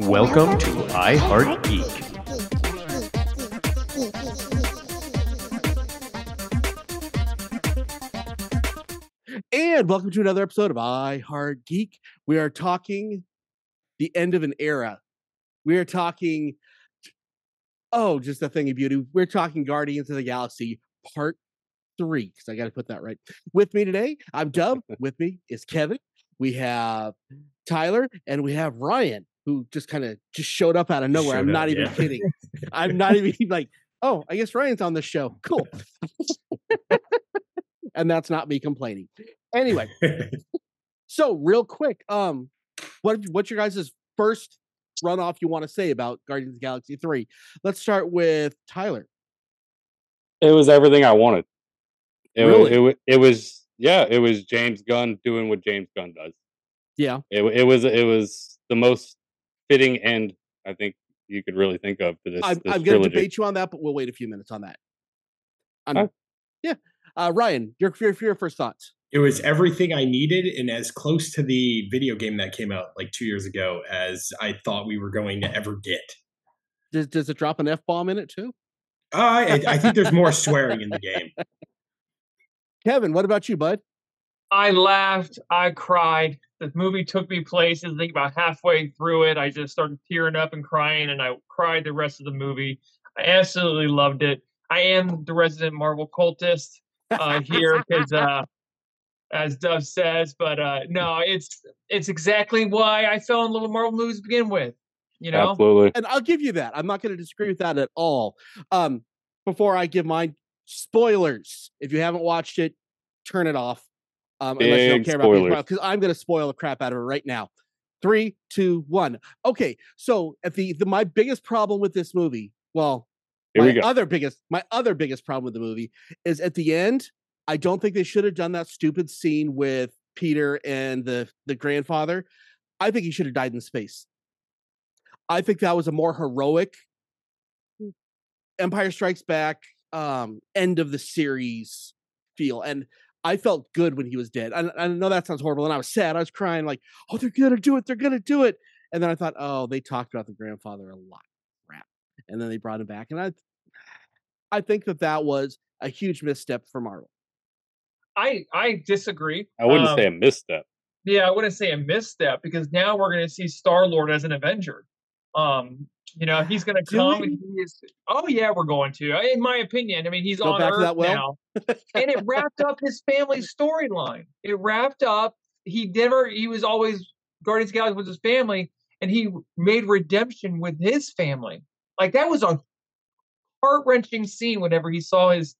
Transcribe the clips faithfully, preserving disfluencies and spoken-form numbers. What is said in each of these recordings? Welcome to iHeartGeek. And welcome to another episode of iHeartGeek. We are talking the end of an era. We are talking, oh, just a thing of beauty. We're talking Guardians of the Galaxy Part three, because I got to put that right. With me today, I'm Dub. With me is Kevin. We have Tyler, and we have Ryan, who just kind of just showed up out of nowhere. Showed I'm not up, even yeah. kidding. I'm not even like, oh, I guess Ryan's on the show. Cool. And that's not me complaining. Anyway, so real quick, um, what what's your guys' first runoff you want to say about Guardians of the Galaxy three? Let's start with Tyler. It was everything I wanted. It really? was, it, it was. Yeah, it was James Gunn doing what James Gunn does. Yeah, it it was it was the most fitting end I think you could really think of for this. I'm, I'm going to debate you on that, but we'll wait a few minutes on that. Right. Yeah, uh, Ryan, your, your your first thoughts. It was everything I needed, and as close to the video game that came out like two years ago as I thought we were going to ever get. Does Does it drop an F bomb in it too? Uh, I I think there's more swearing in the game. Kevin, what about you, bud? I laughed. I cried. The movie took me places. I think about halfway through it, I just started tearing up and crying, and I cried the rest of the movie. I absolutely loved it. I am the resident Marvel cultist uh, here, because uh, as Dove says, but uh, no, it's it's exactly why I fell in love with Marvel movies to begin with. You know, absolutely. And I'll give you that. I'm not going to disagree with that at all. Um, before I give mine. Spoilers. If you haven't watched it, turn it off. Um, unless you don't care spoilers. about me, because I'm going to spoil the crap out of it right now. Three, two, one. Okay. So at the, the my biggest problem with this movie, well, Here my we other biggest my other biggest problem with the movie is at the end. I don't think they should have done that stupid scene with Peter and the the grandfather. I think he should have died in space. I think that was a more heroic Empire Strikes Back. Um, end of the series feel, and I felt good when he was dead. I, I know that sounds horrible, and I was sad. I was crying, like, "Oh, they're gonna do it! They're gonna do it!" And then I thought, "Oh, they talked about the grandfather a lot, crap." And then they brought him back, and I, I think that that was a huge misstep for Marvel. I I disagree. I wouldn't um, say a misstep. Yeah, I wouldn't say a misstep, because now we're gonna see Star Lord as an Avenger. Um, you know, he's going to come. And he's, oh, yeah, we're going to. In my opinion, I mean, he's Go on Earth that now. And it wrapped up his family storyline. It wrapped up. He never, he was always, Guardians of the Galaxy was his family, and he made redemption with his family. Like, that was a heart-wrenching scene whenever he saw his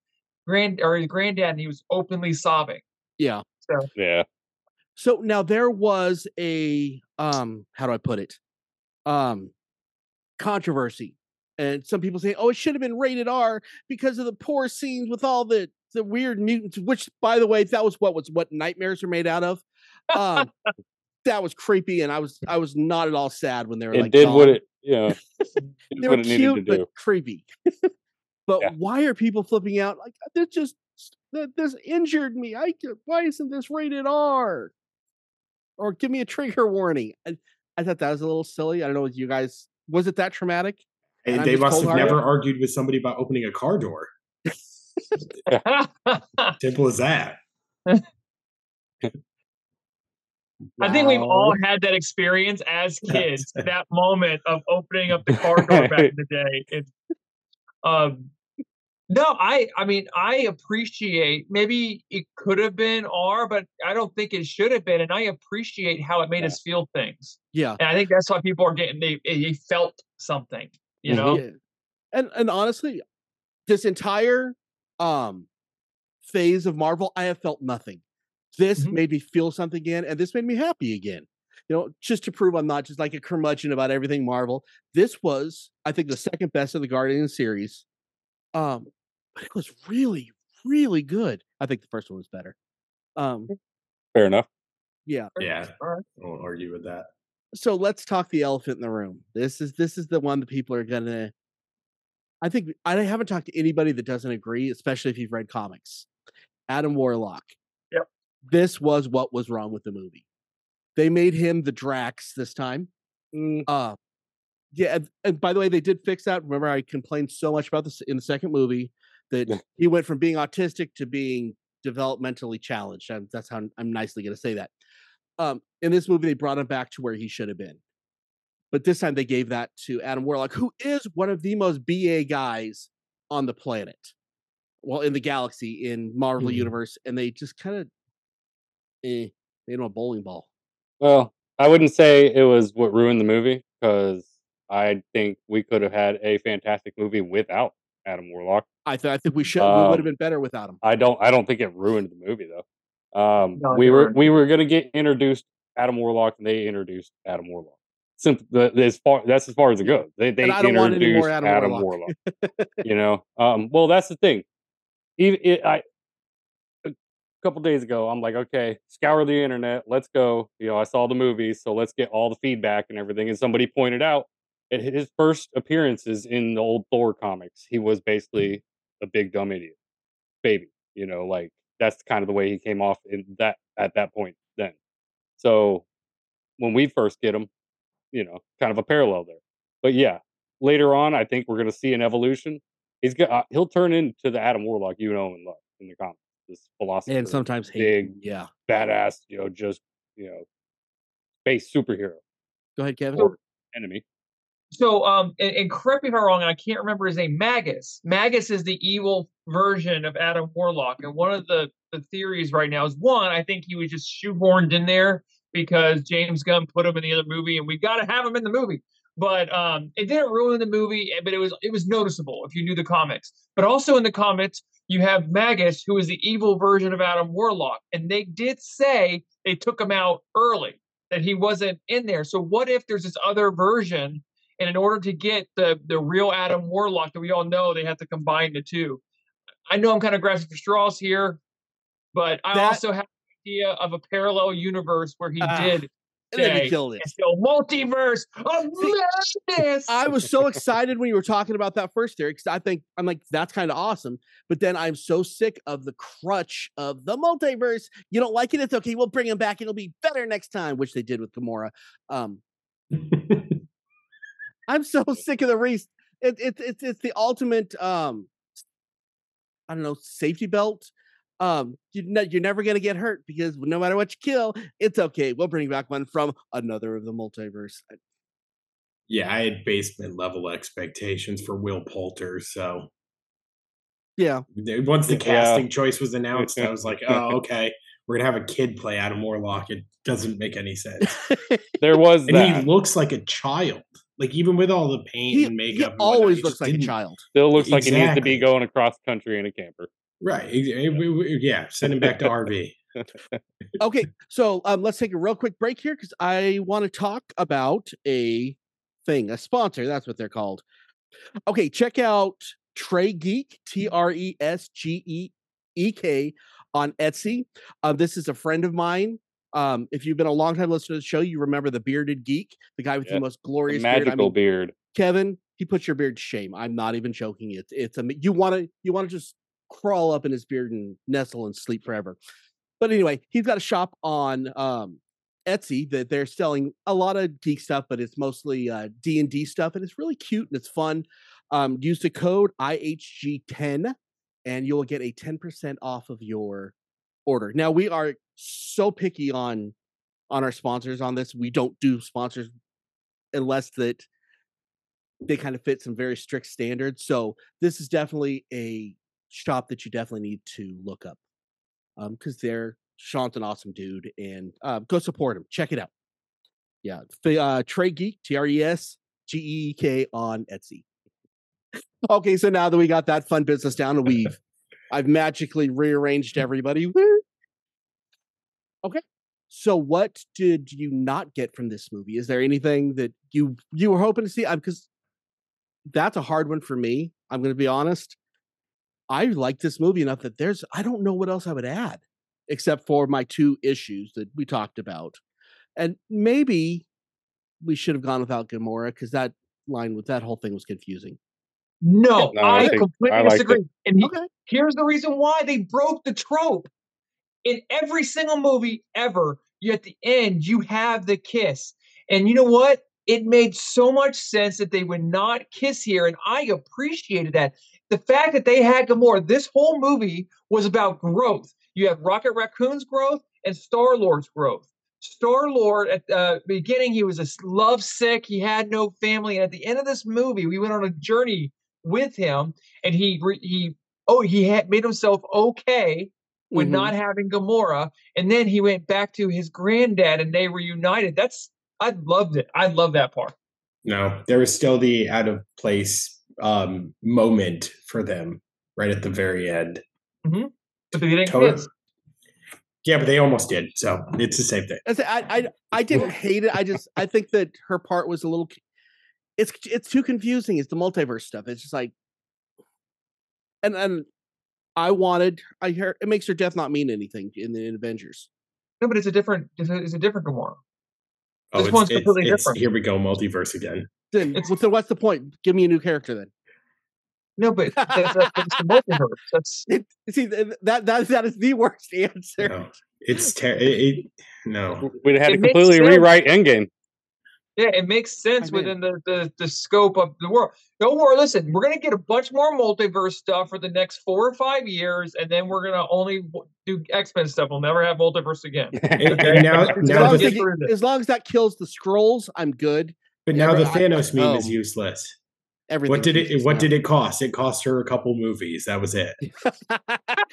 grand or his granddad, and he was openly sobbing. Yeah. So. Yeah. So now there was a, um, how do I put it? Um, controversy, and some people say, oh, it should have been rated R because of the poor scenes with all the the weird mutants, which, by the way, that was what was what nightmares are made out of. Um that was creepy, and i was i was not at all sad when they were it like did gone. what it yeah they were cute but creepy. But yeah. Why are people flipping out like they're just that this injured me? I why isn't this rated R, or give me a trigger warning? I, I thought that was a little silly. I don't know what you guys. Was it that traumatic? And, and they must have never argued with somebody about opening a car door. Simple as that. Wow. I think we've all had that experience as kids. That moment of opening up the car door back in the day. It, um, no, I. I mean, I appreciate. Maybe it could have been R, but I don't think it should have been. And I appreciate how it made yeah. us feel things. Yeah, and I think that's why people are getting. They, they felt something, you know. Yeah. And and honestly, this entire um phase of Marvel, I have felt nothing. This mm-hmm. made me feel something again, and this made me happy again. You know, just to prove I'm not just like a curmudgeon about everything Marvel. This was, I think, the second best of the Guardians series. Um, but it was really, really good. I think the first one was better. Um, Fair enough. Yeah. Yeah. I won't argue with that. So let's talk the elephant in the room. This is this is the one that people are gonna. I think I haven't talked to anybody that doesn't agree, especially if you've read comics. Adam Warlock. Yep. This was what was wrong with the movie. They made him the Drax this time. Mm. Uh, Yeah, and, and by the way, they did fix that. Remember, I complained so much about this in the second movie that yeah. he went from being autistic to being developmentally challenged. I'm, that's how I'm nicely going to say that. Um, in this movie, they brought him back to where he should have been. But this time they gave that to Adam Warlock, who is one of the most B A guys on the planet. Well, in the galaxy, in Marvel mm-hmm. Universe. And they just kind of, eh, they don't have a bowling ball. Well, I wouldn't say it was what ruined the movie, because I think we could have had a fantastic movie without Adam Warlock. I, th- I think we should. Um, we would have been better without him. I don't. I don't think it ruined the movie though. Um, no, we were we were going to get introduced Adam Warlock, and they introduced Adam Warlock. Simple, the, the, as far, that's as far as it goes. They they introduced Adam, Adam Warlock. Warlock. You know. Um, well, that's the thing. Even it, I a couple days ago, I'm like, okay, scour the internet. Let's go. You know, I saw the movie, so let's get all the feedback and everything. And somebody pointed out, at his first appearances in the old Thor comics, he was basically a big dumb idiot baby. You know, like that's kind of the way he came off in that at that point then. So when we first get him, you know, kind of a parallel there. But yeah, later on, I think we're going to see an evolution. He's got uh, he'll turn into the Adam Warlock you know and love in the comics. This philosopher and sometimes big, hate. yeah, badass, you know, just you know, space superhero. Go ahead, Kevin. Or enemy. So, um, and, and correct me if I'm wrong, and I can't remember his name, Magus. Magus is the evil version of Adam Warlock. And one of the, the theories right now is, one, I think he was just shoehorned in there because James Gunn put him in the other movie, and we got to have him in the movie. But um, it didn't ruin the movie, but it was it was noticeable if you knew the comics. But also in the comics, you have Magus, who is the evil version of Adam Warlock. And they did say they took him out early, that he wasn't in there. So what if there's this other version? And in order to get the, the real Adam Warlock that we all know, they have to combine the two. I know I'm kind of grasping for straws here, but I that, also have the idea of a parallel universe where he uh, did say, killed it. So multiverse of madness. I was so excited when you were talking about that first theory, because I think, I'm like, that's kind of awesome. But then I'm so sick of the crutch of the multiverse. You don't like it? It's okay. We'll bring him back. It'll be better next time, which they did with Gamora. Um I'm so sick of the race. It's it, it, it's the ultimate, um, I don't know, safety belt. Um, you know, you're never going to get hurt because no matter what you kill, it's okay. We'll bring back one from another of the multiverse. Yeah, I had basement level expectations for Will Poulter. So, yeah. Once the yeah. casting choice was announced, I was like, oh, okay. We're going to have a kid play Adam Warlock. It doesn't make any sense. There was and that. He looks like a child. Like, even with all the paint he, and makeup. He always looks like a child. Still looks exactly. like he needs to be going across country in a camper. Right. Yeah. Send him back to R V. Okay. So um, let's take a real quick break here because I want to talk about a thing, a sponsor. That's what they're called. Okay. Check out Trey Geek, T R E S G E E K on Etsy. Uh, this is a friend of mine. Um, if you've been a longtime listener to the show, you remember the bearded geek, the guy with yeah. the most glorious the magical beard. I mean, beard. Kevin, he puts your beard to shame. I'm not even joking. It's it's a you want to you want to just crawl up in his beard and nestle and sleep forever. But anyway, he's got a shop on um, Etsy that they're selling a lot of geek stuff, but it's mostly uh, D and D stuff, and it's really cute and it's fun. Um, use the code I H G ten, and you'll get a ten percent off of your order. Now we are so picky on on our sponsors on this. We don't do sponsors unless that they kind of fit some very strict standards. So this is definitely a shop that you definitely need to look up um because they're Sean's an awesome dude, and um, go support him. Check it out. Yeah, uh, Trey Geek, T R E S G E E K on Etsy. Okay, so now that we got that fun business down, and we've I've magically rearranged everybody. Woo! Okay. So what did you not get from this movie? Is there anything that you you were hoping to see? Because that's a hard one for me. I'm going to be honest. I like this movie enough that there's, I don't know what else I would add, except for my two issues that we talked about. And maybe we should have gone without Gamora, because that line with that whole thing was confusing. No, no I, I completely I disagree. And okay. here's the reason why they broke the trope. In every single movie ever, you at the end, you have the kiss. And you know what? It made so much sense that they would not kiss here, and I appreciated that. The fact that they had Gamora, this whole movie was about growth. You have Rocket Raccoon's growth and Star Lord's growth. Star Lord, at the uh, beginning, he was lovesick. He had no family. And at the end of this movie, we went on a journey with him, and he he oh he had made himself okay with mm-hmm. not having Gamora. And then he went back to his granddad, and they reunited. That's I loved it. I love that part. No, there was still the out of place um, moment for them right at the very end. Mm-hmm. But they didn't Tot- kiss. Yeah, but they almost did. So it's the same thing. I, I, I didn't hate it. I just, I think that her part was a little, it's, it's too confusing. It's the multiverse stuff. It's just like, and, and I wanted, I heard it makes her death not mean anything in the in Avengers. No, but it's a different, it's a, it's a different Gamora. Oh, this it's, one's it's, completely it's, different. Here we go. Multiverse again. Then so what's the point? Give me a new character then. No, but that's, that's the multiverse. That's it, see that that that is the worst answer. No, it's ter- it, it, no. We'd have it to completely rewrite Endgame. Yeah, it makes sense I within the, the the scope of the world. Don't worry. Listen, we're gonna get a bunch more multiverse stuff for the next four or five years, and then we're gonna only do X-Men stuff. We'll never have multiverse again. and, and now, as, now long as, they, as long as that kills the Skrulls, I'm good. But now Ever, the Thanos I, meme oh. is useless. Everything what did it what now. did it cost? It cost her a couple movies. That was it.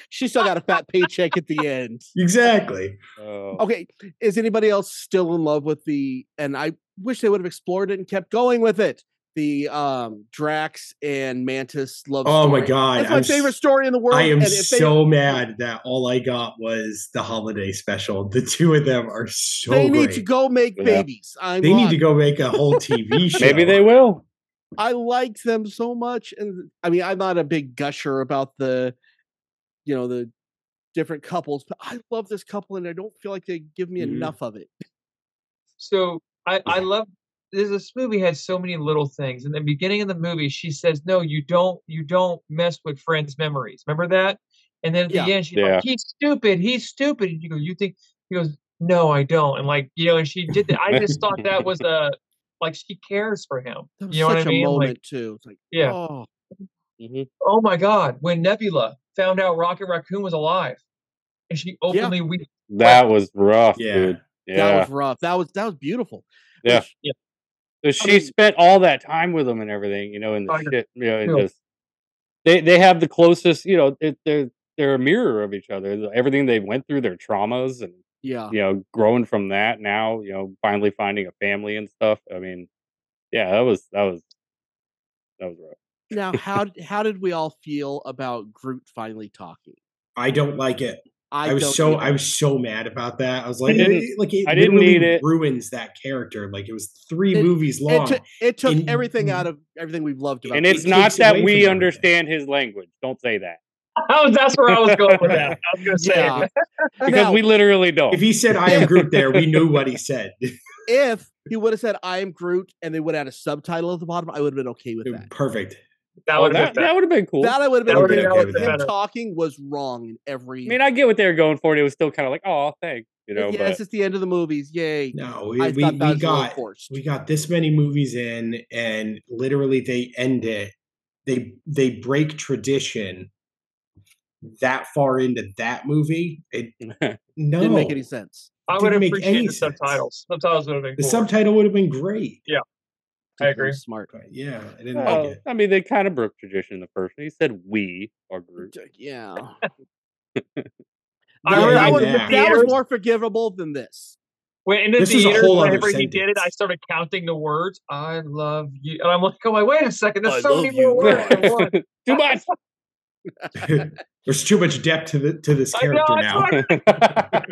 She still got a fat paycheck at the end. Exactly. Oh. Okay. Is anybody else still in love with the, and I wish they would have explored it and kept going with it, the um, Drax and Mantis love oh story. Oh my God. That's my I'm favorite story in the world. I am so they, mad that all I got was the holiday special. The two of them are so They great. Need to go make yeah. babies. I'm they on. need to go make a whole T V show. Maybe they will. I liked them so much, and I mean, I'm not a big gusher about the, you know, the different couples, but I love this couple, and I don't feel like they give me mm-hmm. enough of it. So I, I love this. This movie had so many little things. In the beginning of the movie, she says, "No, you don't, you don't mess with friends' memories." Remember that? And then at yeah. the end, she's yeah. like, "He's stupid. He's stupid." And you go, "You think?" He goes, "No, I don't." And like, you know, and she did that. I just thought that was a. Like she cares for him. That was you know such what I mean? a moment like, too. It's like, yeah. Oh. Mm-hmm. Oh my God! When Nebula found out Rocket Raccoon was alive, and she openly yeah. wept. That was rough, yeah. dude. Yeah. That was rough. That was that was beautiful. Yeah. She, yeah. So she I mean, spent all that time with him and everything, you know, and the shit, you know, and just, they they have the closest, you know, it, they're they're a mirror of each other. Everything they went through, their traumas and. Yeah, you know, growing from that now, you know, finally finding a family and stuff. I mean, yeah, that was that was that was rough. Now, how how did we all feel about Groot finally talking? I don't like it. I, I was so either. I was so mad about that. I was like, I didn't, it, like it I didn't need it. Ruins that character. Like it was three it, movies long. It, t- it took and, everything out of everything we've loved about. And it's it not that we understand everything. His language. Don't say that. Oh, that's where I was going with that. I was going to say yeah. it. Because now, we literally don't. If he said, I am Groot there, we knew what he said. If he would have said, I am Groot, and they would have had a subtitle at the bottom, I would have been okay with that. Perfect. That would have oh, that, been, been cool. That I would have been okay, been okay with. Him better. Talking was wrong in every... I mean, I get what they were going for. It was still kind of like, oh, thanks. You know, yeah, but... it's just the end of the movies. Yay. No, we, we, we got we got this many movies in, and literally they end it. They They break tradition. That far into that movie, it no. didn't make any sense. I would have appreciated the subtitles. Subtitles would have been cool. The subtitle would have been great. Yeah, I agree. Smart, but yeah. I didn't well, like it. I mean, they kind of broke tradition. The first, he said, "We are Groot." Yeah, I, I would have, that was more forgivable than this. When in the this theater, whenever he did it, I started counting the words. I love you, and I'm like, "Oh my, wait a second! There's I so many more words. Too much." There's too much depth to the to this character I know, now. I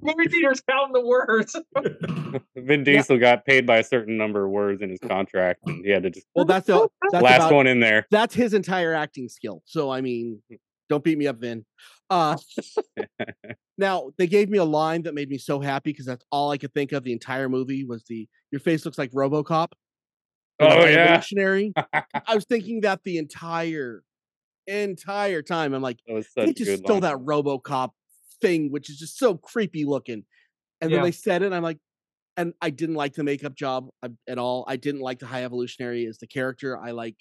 movie theaters counting the words. Vin Diesel yeah. got paid by a certain number of words in his contract, and he had to just well, that's the last about, one in there. That's his entire acting skill. So I mean, don't beat me up, Vin. Uh, now they gave me a line that made me so happy because that's all I could think of the entire movie was the "Your face looks like RoboCop." Oh High yeah, Evolutionary. I was thinking that the entire. entire time I'm like they just stole line. That RoboCop thing, which is just so creepy looking, and yeah. then they said it and I'm like and I didn't like the makeup job at all. I didn't like the High Evolutionary as the character. I like,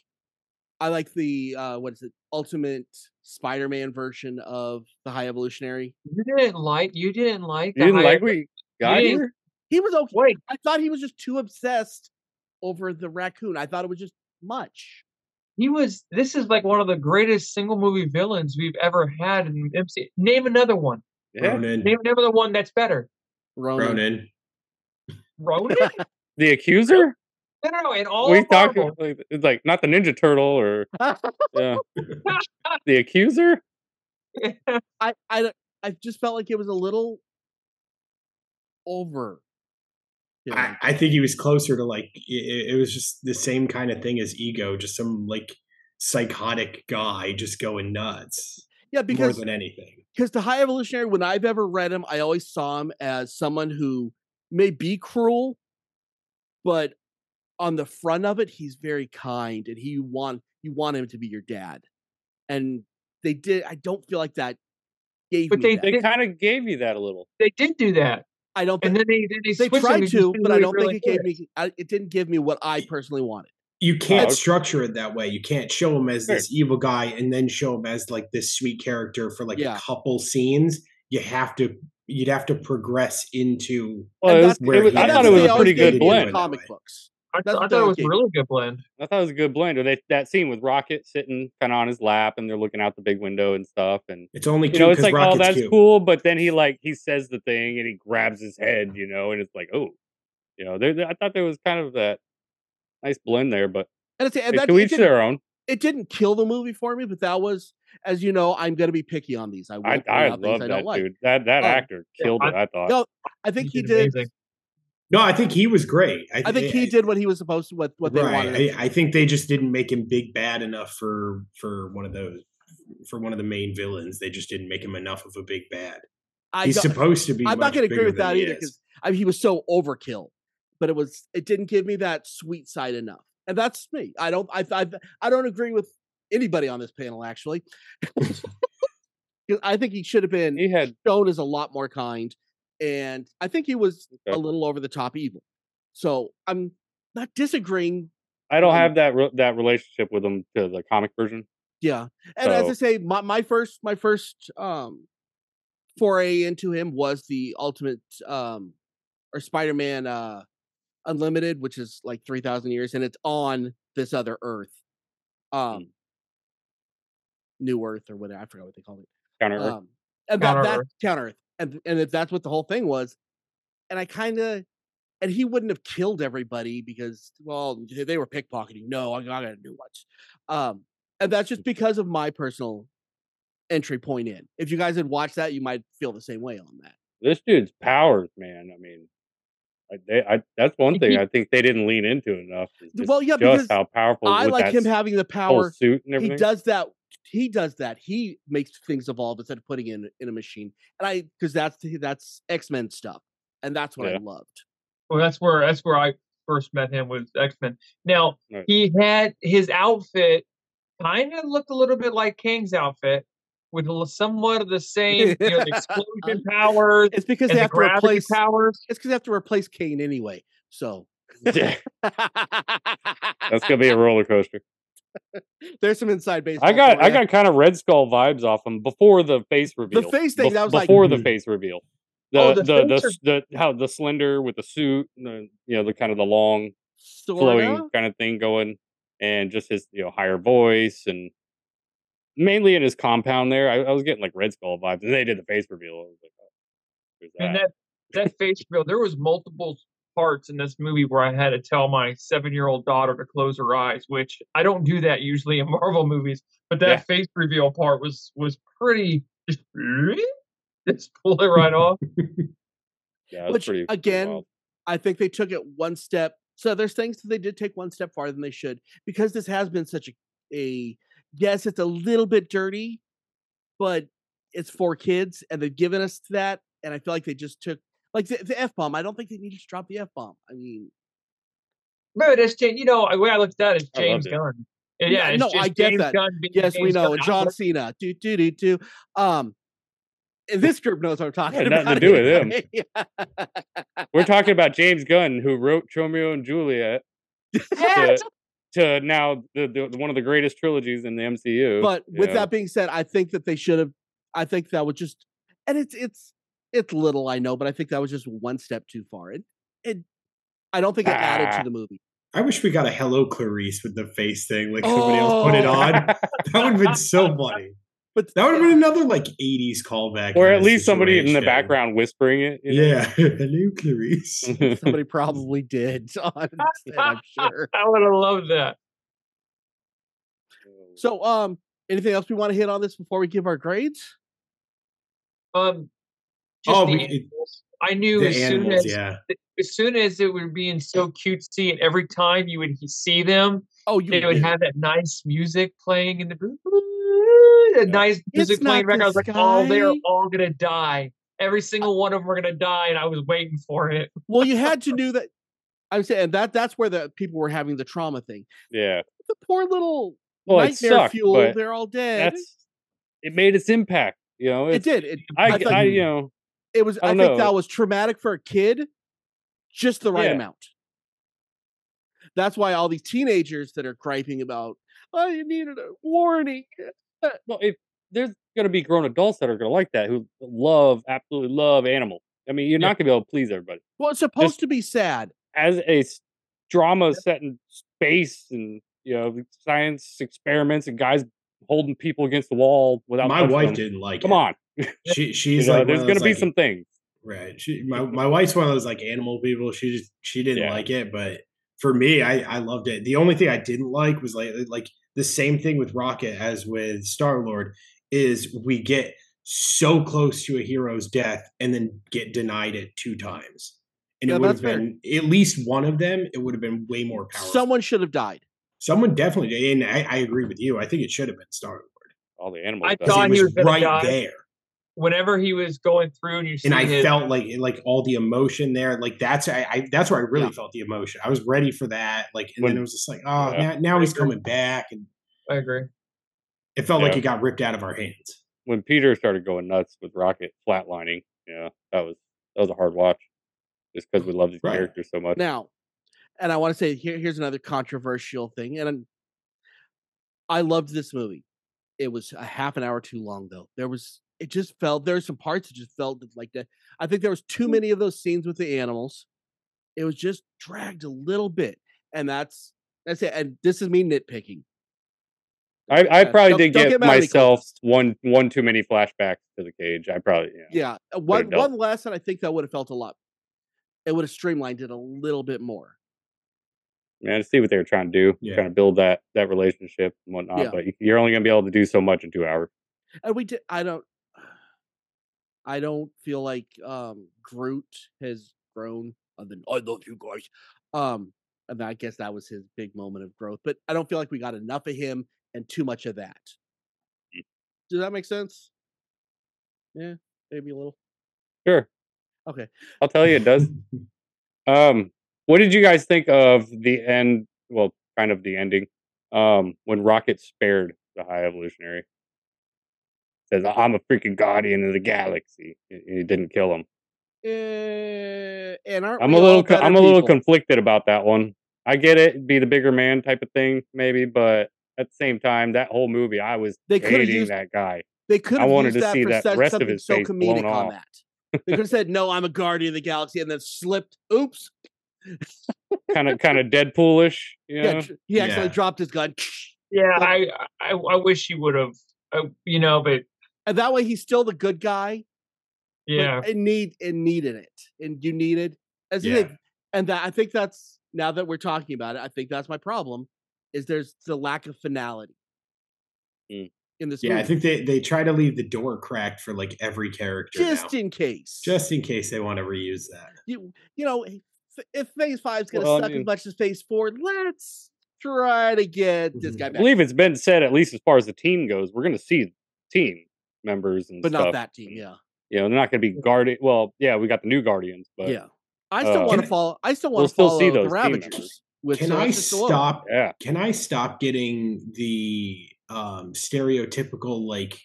I like the uh, what is it? Ultimate Spider-Man version of the High Evolutionary. You didn't like. You didn't like. You didn't like what you got here. He was okay. Wait. I thought he was just too obsessed over the raccoon. I thought it was just much. He was. This is like one of the greatest single movie villains we've ever had in M C U. Name another one. Yeah. Ronan. Name another one that's better. Ronan. Ronan. Ronan? The Accuser? No, no, no. In all we talk, it's like not the Ninja Turtle or yeah. The Accuser. I, I, I just felt like it was a little over. Yeah. I, I think he was closer to like it, it was just the same kind of thing as Ego, just some like psychotic guy just going nuts. Yeah, because more than anything, because the High Evolutionary, when I've ever read him, I always saw him as someone who may be cruel, but on the front of it, he's very kind, and he want you want him to be your dad. And they did. I don't feel like that gave. But they that. they kind of gave you that a little. They did do that. I don't. Think, and then they they, they, they tried to, but I don't really think it gave me. I, it didn't give me what I personally wanted. You can't oh, okay. structure it that way. You can't show him as sure. this evil guy and then show him as like this sweet character for like yeah. a couple scenes. You have to. You'd have to progress into. Well, it was, it was, I thought it was a pretty good blend. Comic books. I, th- I thought it was a really good blend. I thought it was a good blend. They, that scene with Rocket sitting kind of on his lap, and they're looking out the big window and stuff. And it's only cute, you know, it's like, Rocket's oh, that's cute. Cool. But then he like he says the thing, and he grabs his head, you know, and it's like, oh, you know, there. I thought there was kind of that nice blend there, but and it's, and they that, can each their own. It didn't kill the movie for me, but that was, as you know, I'm going to be picky on these. I I, I love things that I don't dude. Like. That that um, actor killed I, it. I thought. No, I think he, he did. Amazing. No, I think he was great. I, th- I think he did what he was supposed to, what, what they right. wanted. I, I think they just didn't make him big bad enough for for one of those for one of the main villains. They just didn't make him enough of a big bad. I He's supposed to be. I'm not going to agree with that either because I mean, he was so overkill. But it was it didn't give me that sweet side enough, and that's me. I don't I I, I don't agree with anybody on this panel actually. I think he should have been he had shown as a lot more kind. And I think he was okay. a little over the top evil. So I'm not disagreeing. I don't have that re- that relationship with him to the comic version. Yeah. And so. As I say, my, my first my first um, foray into him was the Ultimate um, or Spider-Man uh, Unlimited, which is like three thousand years. And it's on this other Earth. Um, hmm. New Earth or whatever. I forgot what they called it. Counter Earth. Um, and Counter that, that Earth. Counter Earth. And and if that's what the whole thing was, and I kind of, and he wouldn't have killed everybody because well they were pickpocketing. No, I, I gotta do much, um, and that's just because of my personal entry point in. If you guys had watched that, you might feel the same way on that. This dude's powers, man. I mean, I, they, I, that's one thing I think they didn't lean into enough. Well, yeah, just because how powerful I like him having the power suit and everything. He does that. He does that. He makes things evolve instead of putting it in in a machine. And I, because that's that's X-Men stuff, and that's what yeah. I loved. Well, that's where that's where I first met him was X-Men. Now right. he had his outfit kind of looked a little bit like Kang's outfit with somewhat of the same you know, explosion powers. It's because they have the to replace powers. It's because they have to replace Kang anyway. So yeah. That's gonna be a roller coaster. There's some inside baseball. I got I got kind of Red Skull vibes off him before the face reveal. The face thing Be- that was before like, the face reveal. The oh, the, the, the, the the how the slender with the suit, and the, you know, the kind of the long, Sora? flowing kind of thing going, and just his you know higher voice and mainly in his compound there. I, I was getting like Red Skull vibes, and they did the face reveal. I was like, oh, there's that. And that that face reveal. There was multiple parts in this movie where I had to tell my seven-year-old daughter to close her eyes, which I don't do that usually in Marvel movies, but that yeah. face reveal part was was pretty just, just pull it right off. Yeah, which pretty, again pretty I think they took it one step, so there's things that they did take one step farther than they should, because this has been such a, a yes it's a little bit dirty, but it's for kids and they've given us that, and I feel like they just took Like the, the F-bomb, I don't think they needed to drop the F-bomb. I mean, but it's you know the way I looked at it is James Gunn. It. Yeah, yeah, no, I get James that. Gunn yes, James we know. Gunn. And John Cena. Do do do do. Um, and this group knows what I'm talking yeah, about. Nothing to do with him. Yeah. We're talking about James Gunn, who wrote Tromeo and Juliet to, to now the, the, one of the greatest trilogies in the M C U. But with know. that being said, I think that they should have. I think that would just, and it's it's it's little I know, but I think that was just one step too far. It it I don't think it ah. added to the movie. I wish we got a Hello Clarice with the face thing, like somebody oh. else put it on. That would have been so funny. But that would have been another like eighties callback, or at least situation. somebody in the background whispering it. You know? Yeah, hello Clarice. Somebody probably did. Honestly, I'm sure. I would have loved that. So, um, anything else we want to hit on this before we give our grades? Um, just oh, the we, it, I knew as animals, soon as yeah. as soon as it would be in so cutesy, and every time you would see them, oh, you they would have that nice music playing in the booth. A nice music playing record. I was like, oh, they're all gonna die. Every single one of them are gonna die, and I was waiting for it. Well, you had to do that. I'm saying that that's where the people were having the trauma thing. Yeah. The poor little well, nightmare sucked, fuel, they're all dead. That's, it made its impact, you know. It did. It, I, I, thought, I you know it was I, I think know. that was traumatic for a kid, just the right yeah. amount. That's why all these teenagers that are griping about, oh, you needed a warning. Well, if there's going to be grown adults that are going to like that, who love, absolutely love animals. I mean, you're yeah. not going to be able to please everybody. Well, it's supposed Just to be sad. As a drama yeah. set in space and, you know, science experiments and guys holding people against the wall without... My wife them. didn't like Come it. Come on. She, she's you know, like... There's going to be like, some things. Right. She, my, my wife's one of those, like, animal people. She just, she didn't yeah. like it, but for me, I, I loved it. The only thing I didn't like was, like, like... the same thing with Rocket as with Star Lord is we get so close to a hero's death and then get denied it two times. And yeah, it would have been fair. At least one of them. It would have been way more powerful. Someone should have died. Someone definitely did. And I, I agree with you. I think it should have been Star Lord. All the animals. I died. thought he was, he was right die. there. Whenever he was going through, and you and I his... felt like like all the emotion there, like that's I, I that's where I really yeah. felt the emotion. I was ready for that, like, and when, then it was just like, oh, yeah. now, now he's coming back, and I agree. It felt yeah. like it got ripped out of our hands when Peter started going nuts with Rocket flatlining. Yeah, that was that was a hard watch, just because we love these right. characters so much. Now, and I want to say here, here's another controversial thing, and I'm, I loved this movie. It was a half an hour too long, though. There was. It just felt there's some parts that just felt like that. I think there was too many of those scenes with the animals. It was just dragged a little bit, and that's that's it. And this is me nitpicking. I, I probably uh, did give myself one one too many flashbacks to the cage. I probably yeah, yeah. one one less, and I think that would have felt a lot. It would have streamlined it a little bit more. Yeah, to see what they were trying to do, yeah. trying to build that that relationship and whatnot. Yeah. But you're only going to be able to do so much in two hours. And we did. I don't. I don't feel like um, Groot has grown. Other than, I love you guys. Um, and I guess that was his big moment of growth. But I don't feel like we got enough of him and too much of that. Does that make sense? Yeah, maybe a little. Sure. Okay. I'll tell you it does. um, what did you guys think of the end? Well, kind of the ending. Um, when Rocket spared the High Evolutionary. Says, I'm a freaking guardian of the galaxy. He didn't kill him. Uh, and aren't I'm a little, co- I'm people? a little conflicted about that one. I get it, be the bigger man type of thing, maybe, but at the same time, that whole movie, I was they hating used, that guy. They could have. I wanted to see that rest of his so face blown off. That. They could have said, "No, I'm a guardian of the galaxy," and then slipped. Oops. Kind of, kind of Deadpoolish. You know? Yeah, he actually yeah. dropped his gun. Yeah, but, I, I, I wish he would have. Uh, you know, but. And that way, he's still the good guy. Yeah, it need it needed it, and you needed as yeah. it, and that I think that's now that we're talking about it, I think that's my problem is there's the lack of finality mm. in this. Yeah, movie. I think they they try to leave the door cracked for like every character, just now. in case, just in case they want to reuse that. You you know, if Phase Five is going to well, suck I mean, as much as Phase Four, let's try to get this guy back. I believe it's been said, at least as far as the team goes, we're going to see the team. Members and but stuff. Not that team, yeah. You know, they're not going to be guardian. Well, yeah, we got the new Guardians, but yeah, I still uh, want to follow. I still want to we'll follow see those the Ravagers. With can I stop? Yeah. Can I stop getting the um stereotypical like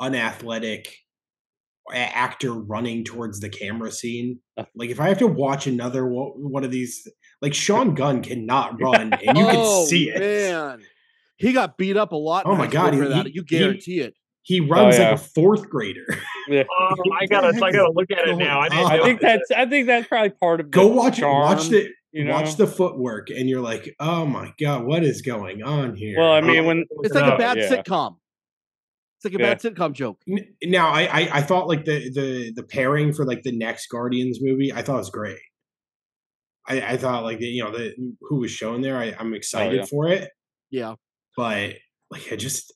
unathletic actor running towards the camera scene. Like, if I have to watch another one of these, like, Sean Gunn cannot run, and you oh, can see it. Man. He got beat up a lot. Oh my God, he, you guarantee he, it. He runs oh, yeah. like a fourth grader. Yeah. Um, I gotta, I gotta look at it now. I, didn't I think that's, I think that's probably part of. Go watch it. Watch the, you know? Watch the footwork, and you're like, oh my God, what is going on here? Well, I mean, when it's like a bad yeah. sitcom. It's like a yeah. bad sitcom joke. Now, I, I I thought like the the the pairing for like the next Guardians movie, I thought was great. I, I thought like the, you know the who was shown there. I, I'm excited oh, yeah. for it. Yeah, but like I just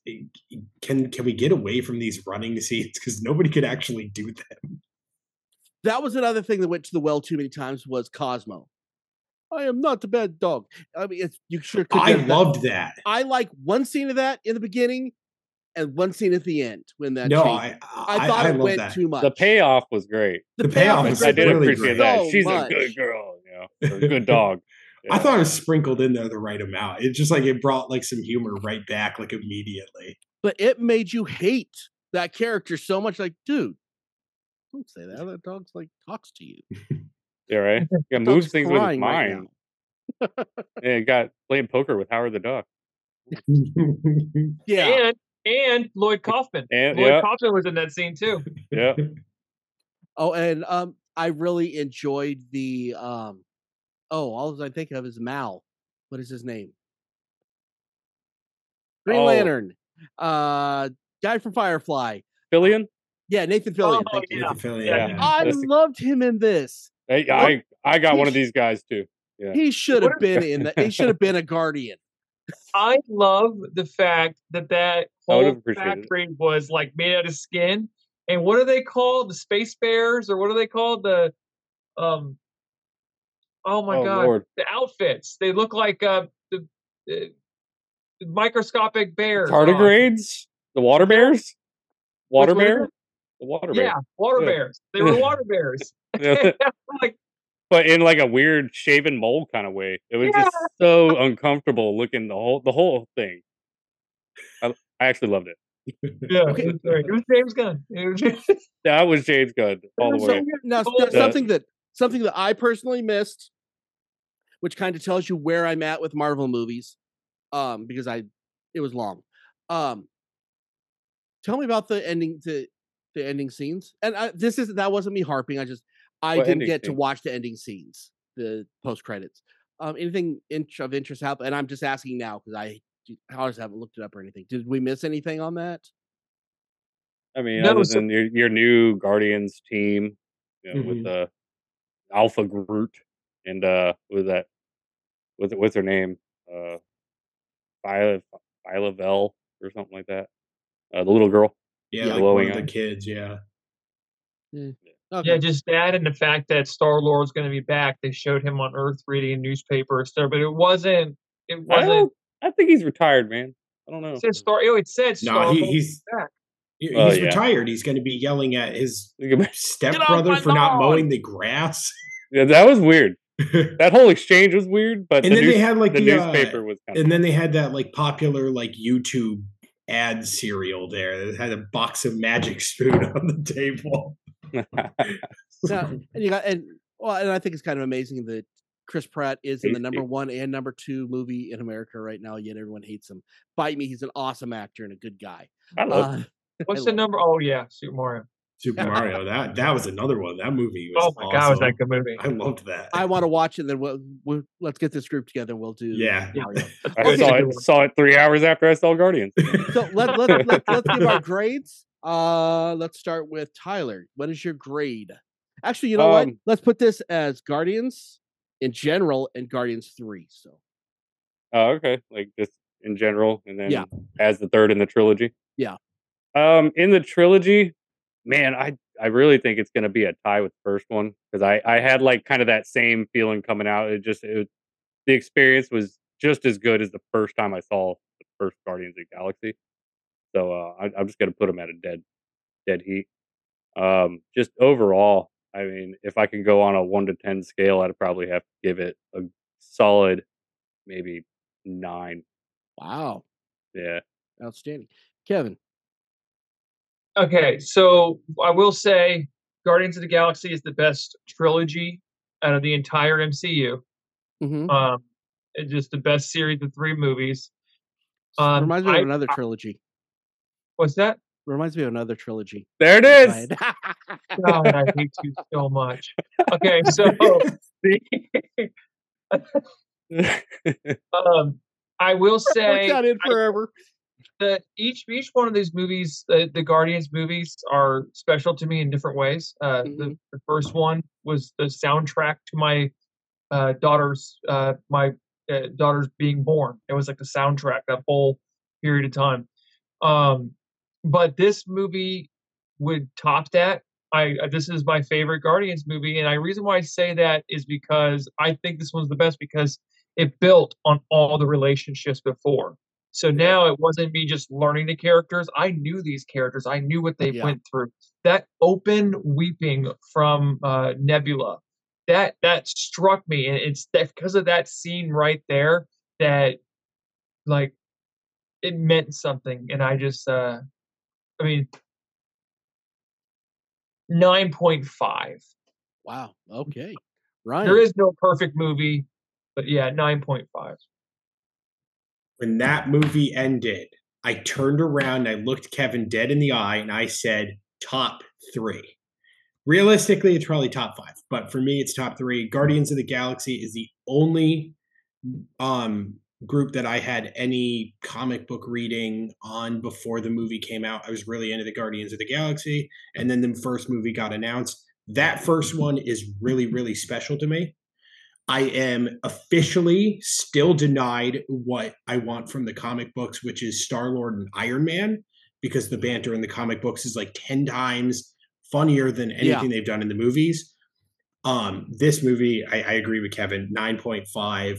can can we get away from these running scenes because nobody could actually do them. That was another thing that went to the well too many times was Cosmo. I am not a bad dog. I mean, it's, you sure could. I loved that. that. I like one scene of that in the beginning. And one scene at the end when that no, I, I, I thought I, I it went that. too much. The payoff was great. The, the payoff, payoff was I did really appreciate great. that. So She's much. a good girl, you know, a good dog. Yeah. I thought it was sprinkled in there the right amount. It just like it brought like some humor right back, like immediately. But it made you hate that character so much. Like, dude, don't say that. That dog's like talks to you. Yeah, right. Yeah, moves things with his mind. Right and it got playing poker with Howard the Duck. yeah. And And Lloyd Kaufman. And, Lloyd yeah. Kaufman was in that scene too. Yeah. Oh, and um, I really enjoyed the um. Oh, all I think of is Mal. What is his name? Green oh. Lantern. Uh, guy from Firefly. Fillion. Yeah, Nathan Fillion. Oh, yeah. Nathan Fillion. Yeah. Yeah. I That's loved him in this. Hey, I I got he one of these guys too. Yeah. He should have been in that. He should have been a Guardian. I love the fact that that whole factory it. was like made out of skin. And what are they called? The space bears, or what are they called? The um, oh my oh, god, Lord. the outfits. They look like uh, the, the microscopic bears. Tardigrades, the water bears, water Which bear, the water bear. Yeah, water yeah. bears. They were water bears. like. But in like a weird shaven mold kind of way, it was yeah. just so uncomfortable looking the whole the whole thing. I, I actually loved it. Yeah, okay. it, was, it was James Gunn. Was James... That was James Gunn all the way. Now, the... something that something that I personally missed, which kind of tells you where I'm at with Marvel movies, um, because I it was long. Um, tell me about the ending the the ending scenes, and I, this is that wasn't me harping. I just. I what didn't get scene? to watch the ending scenes, the post credits. Um, anything in, of interest happened? And I'm just asking now because I, I honestly haven't looked it up or anything. Did we miss anything on that? I mean, no, other so- than your, your new Guardians team you know, mm-hmm. with the uh, Alpha Groot and uh, with that, with what's her name, uh, Phyla Phyla Vel or something like that. Uh, the little girl, yeah, like one of the kids, yeah. yeah. Okay. Yeah, just that and the fact that Star Lord's going to be back. They showed him on Earth reading a newspaper, but it wasn't. It wasn't. I, I think he's retired, man. I don't know. It said Star. Oh, it said Star no, he, Lord he's back. He's uh, retired. Yeah. He's going to be yelling at his stepbrother for not mowing the grass. Yeah, that was weird. That whole exchange was weird. But and the then news, they had like the, the newspaper uh, was. Kind and of then weird. They had that like popular like YouTube ad cereal there that had a box of Magic Spoon on the table. now, and you got and well, and I think it's kind of amazing that Chris Pratt is in the number one and number two movie in America right now. Yet everyone hates him. Bite me, he's an awesome actor and a good guy. I love. Uh, What's I the love number? Him. Oh yeah, Super Mario. Super Mario. That that was another one. That movie was. Oh my awesome. God, was that good movie? I loved that. I want to watch it. Then we'll, we'll let's get this group together. We'll do. Yeah. Okay. I saw it, saw it three hours after I saw Guardians. So let let, let let's give our grades. Uh, let's start with Tyler. What is your grade? Actually, you know um, what? Let's put this as Guardians in general and Guardians three. So, oh, okay, like just in general, and then yeah. as the third in the trilogy. Yeah. Um, in the trilogy, man, I I really think it's gonna be a tie with the first one because I I had like kind of that same feeling coming out. It just it was, the experience was just as good as the first time I saw the first Guardians of the Galaxy. So uh, I, I'm just going to put him at a dead, dead heat. Um, just overall, I mean, if I can go on a one to ten scale, I'd probably have to give it a solid, maybe nine. Wow. Yeah. Outstanding, Kevin. Okay, so I will say Guardians of the Galaxy is the best trilogy out of the entire M C U. Mm-hmm. Um, it's just the best series of three movies. Um, reminds me I, of another trilogy. I, what's that? Reminds me of another trilogy. There it is. God, I hate you so much. Okay, so um, I will say that in forever. That each each one of these movies, the, the Guardians movies, are special to me in different ways. Uh, mm-hmm. the, the first one was the soundtrack to my uh, daughter's uh, my uh, daughter's being born. It was like the soundtrack that whole period of time. Um, but this movie would top that. I this is my favorite Guardians movie, and the reason why I say that is because I think this one's the best because it built on all the relationships before. So now it wasn't me just learning the characters. I knew these characters. I knew what they yeah. went through. That open weeping from uh, Nebula, that that struck me, and it's that because of that scene right there that, like, it meant something. And I just, uh, I mean, nine point five. Wow. Okay. Right. There is no perfect movie, but yeah, nine point five. When that movie ended, I turned around, I looked Kevin dead in the eye, and I said, top three. Realistically, it's probably top five, but for me, it's top three. Guardians of the Galaxy is the only um, group that I had any comic book reading on before the movie came out. I was really into the Guardians of the Galaxy, and then the first movie got announced. That first one is really, really special to me. I am officially still denied what I want from the comic books, which is Star Lord and Iron Man, because the banter in the comic books is like ten times funnier than anything yeah. they've done in the movies. Um, this movie, I, I agree with Kevin, nine point five.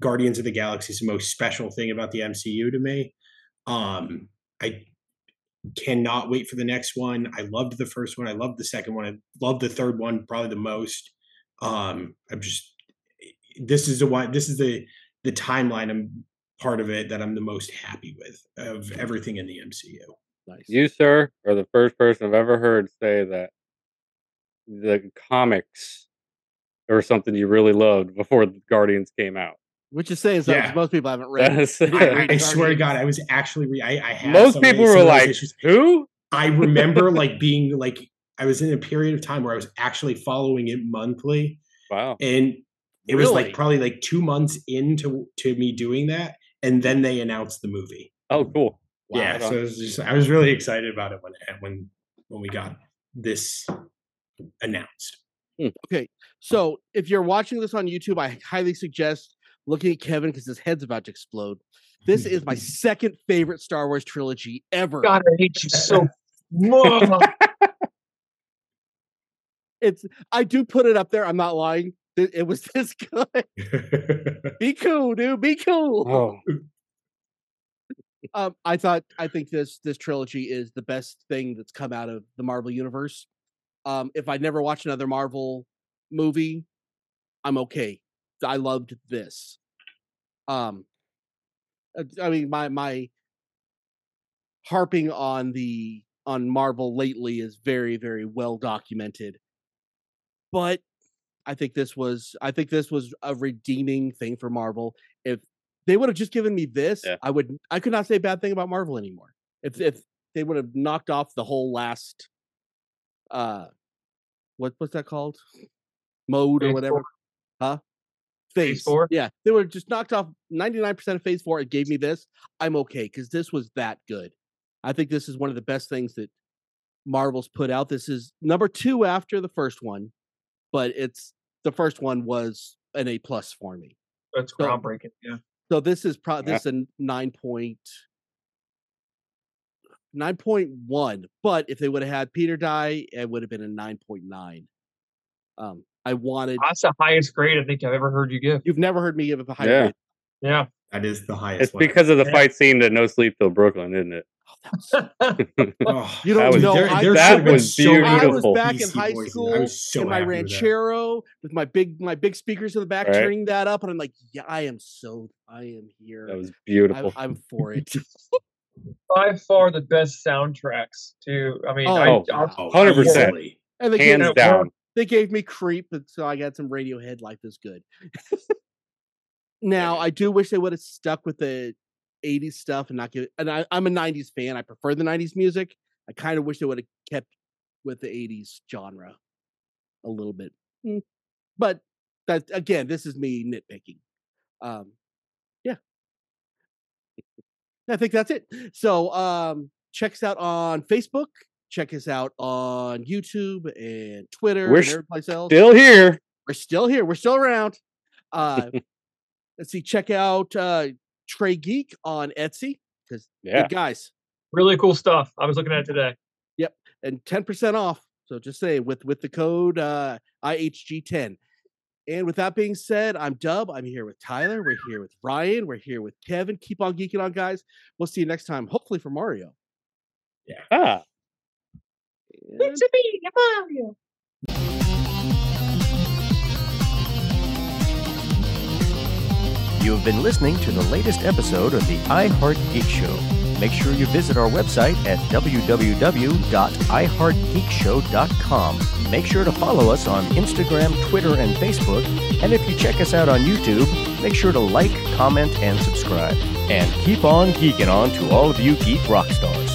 Guardians of the Galaxy is the most special thing about the M C U to me. Um, I cannot wait for the next one. I loved the first one. I loved the second one. I loved the third one probably the most. Um, I'm just. This is the one. This is the the timeline. I'm part of it that I'm the most happy with of everything in the M C U. Nice. You, sir, are the first person I've ever heard say that the comics were something you really loved before the Guardians came out. Which is saying something yeah. most people haven't read. I, I, I swear to God, I was actually. Re- I, I had most some people were like, issues. "Who?" I remember like being like. I was in a period of time where I was actually following it monthly. Wow. And it really? was like probably like two months into to me doing that. And then they announced the movie. Oh, cool. Wow. Yeah. So it was just, I was really excited about it when, when, when we got this announced. Okay. So if you're watching this on YouTube, I highly suggest looking at Kevin because his head's about to explode. This is my second favorite Star Wars trilogy ever. God, I hate you so much. It's. I do put it up there. I'm not lying. It, it was this good. Be cool, dude. Be cool. Oh. Um, I thought. I think this this trilogy is the best thing that's come out of the Marvel universe. Um, if I never watch another Marvel movie, I'm okay. I loved this. Um, I mean, my my harping on the on Marvel lately is very, very well documented. But I think this was I think this was a redeeming thing for Marvel. If they would have just given me this, yeah. I would I could not say a bad thing about Marvel anymore. If if they would have knocked off the whole last uh what what's that called? Mode phase or whatever. Four. Huh? Phase, phase four. Yeah. They would have just knocked off ninety-nine percent of phase four and gave me this. I'm okay, because this was that good. I think this is one of the best things that Marvel's put out. This is number two after the first one. But it's the first one was an A plus for me. That's so, groundbreaking. Yeah. So this is probably yeah. this is a nine point nine point one. But if they would have had Peter die, it would have been a nine point nine. Um, I wanted that's the highest grade I think I've ever heard you give. You've never heard me give it the highest yeah. grade. Yeah, that is the highest. It's one. Because of the yeah. fight scene that No Sleep Till Brooklyn, isn't it? Oh, that was, oh, you don't that know. Was, there, I, there that was so beautiful. I was back P C in high voices. School so in my ranchero with, with my big my big speakers in the back right. turning that up, and I'm like, yeah, I am so I am here. That was beautiful. I, I'm for it. by far the best soundtracks to, I mean, oh, I, oh, one hundred percent. And hands gave, down. They gave me Creep, so I got some Radiohead Life is Good. Now, I do wish they would have stuck with the eighties stuff and not give it. And I, I'm a nineties fan. I prefer the nineties music. I kind of wish they would have kept with the eighties genre a little bit. But that, again, this is me nitpicking. Um, yeah. I think that's it. So um, check us out on Facebook. Check us out on YouTube and Twitter. We're and every place else. still here. We're still here. We're still around. Uh, let's see. Check out uh, Trey Geek on Etsy. Because yeah. Good guys. Really cool stuff. I was looking at it today. Yep. And ten percent off. So just say with, with the code uh, I H G ten. And with that being said, I'm Dub. I'm here with Tyler. We're here with Ryan. We're here with Kevin. Keep on geeking on, guys. We'll see you next time. Hopefully for Mario. Yeah. Ah. It should be Mario. You have been listening to the latest episode of the iHeart Geek Show. Make sure you visit our website at w w w dot i heart geek show dot com. Make sure to follow us on Instagram, Twitter, and Facebook. And if you check us out on YouTube, make sure to like, comment, and subscribe. And keep on geeking on to all of you geek rock stars.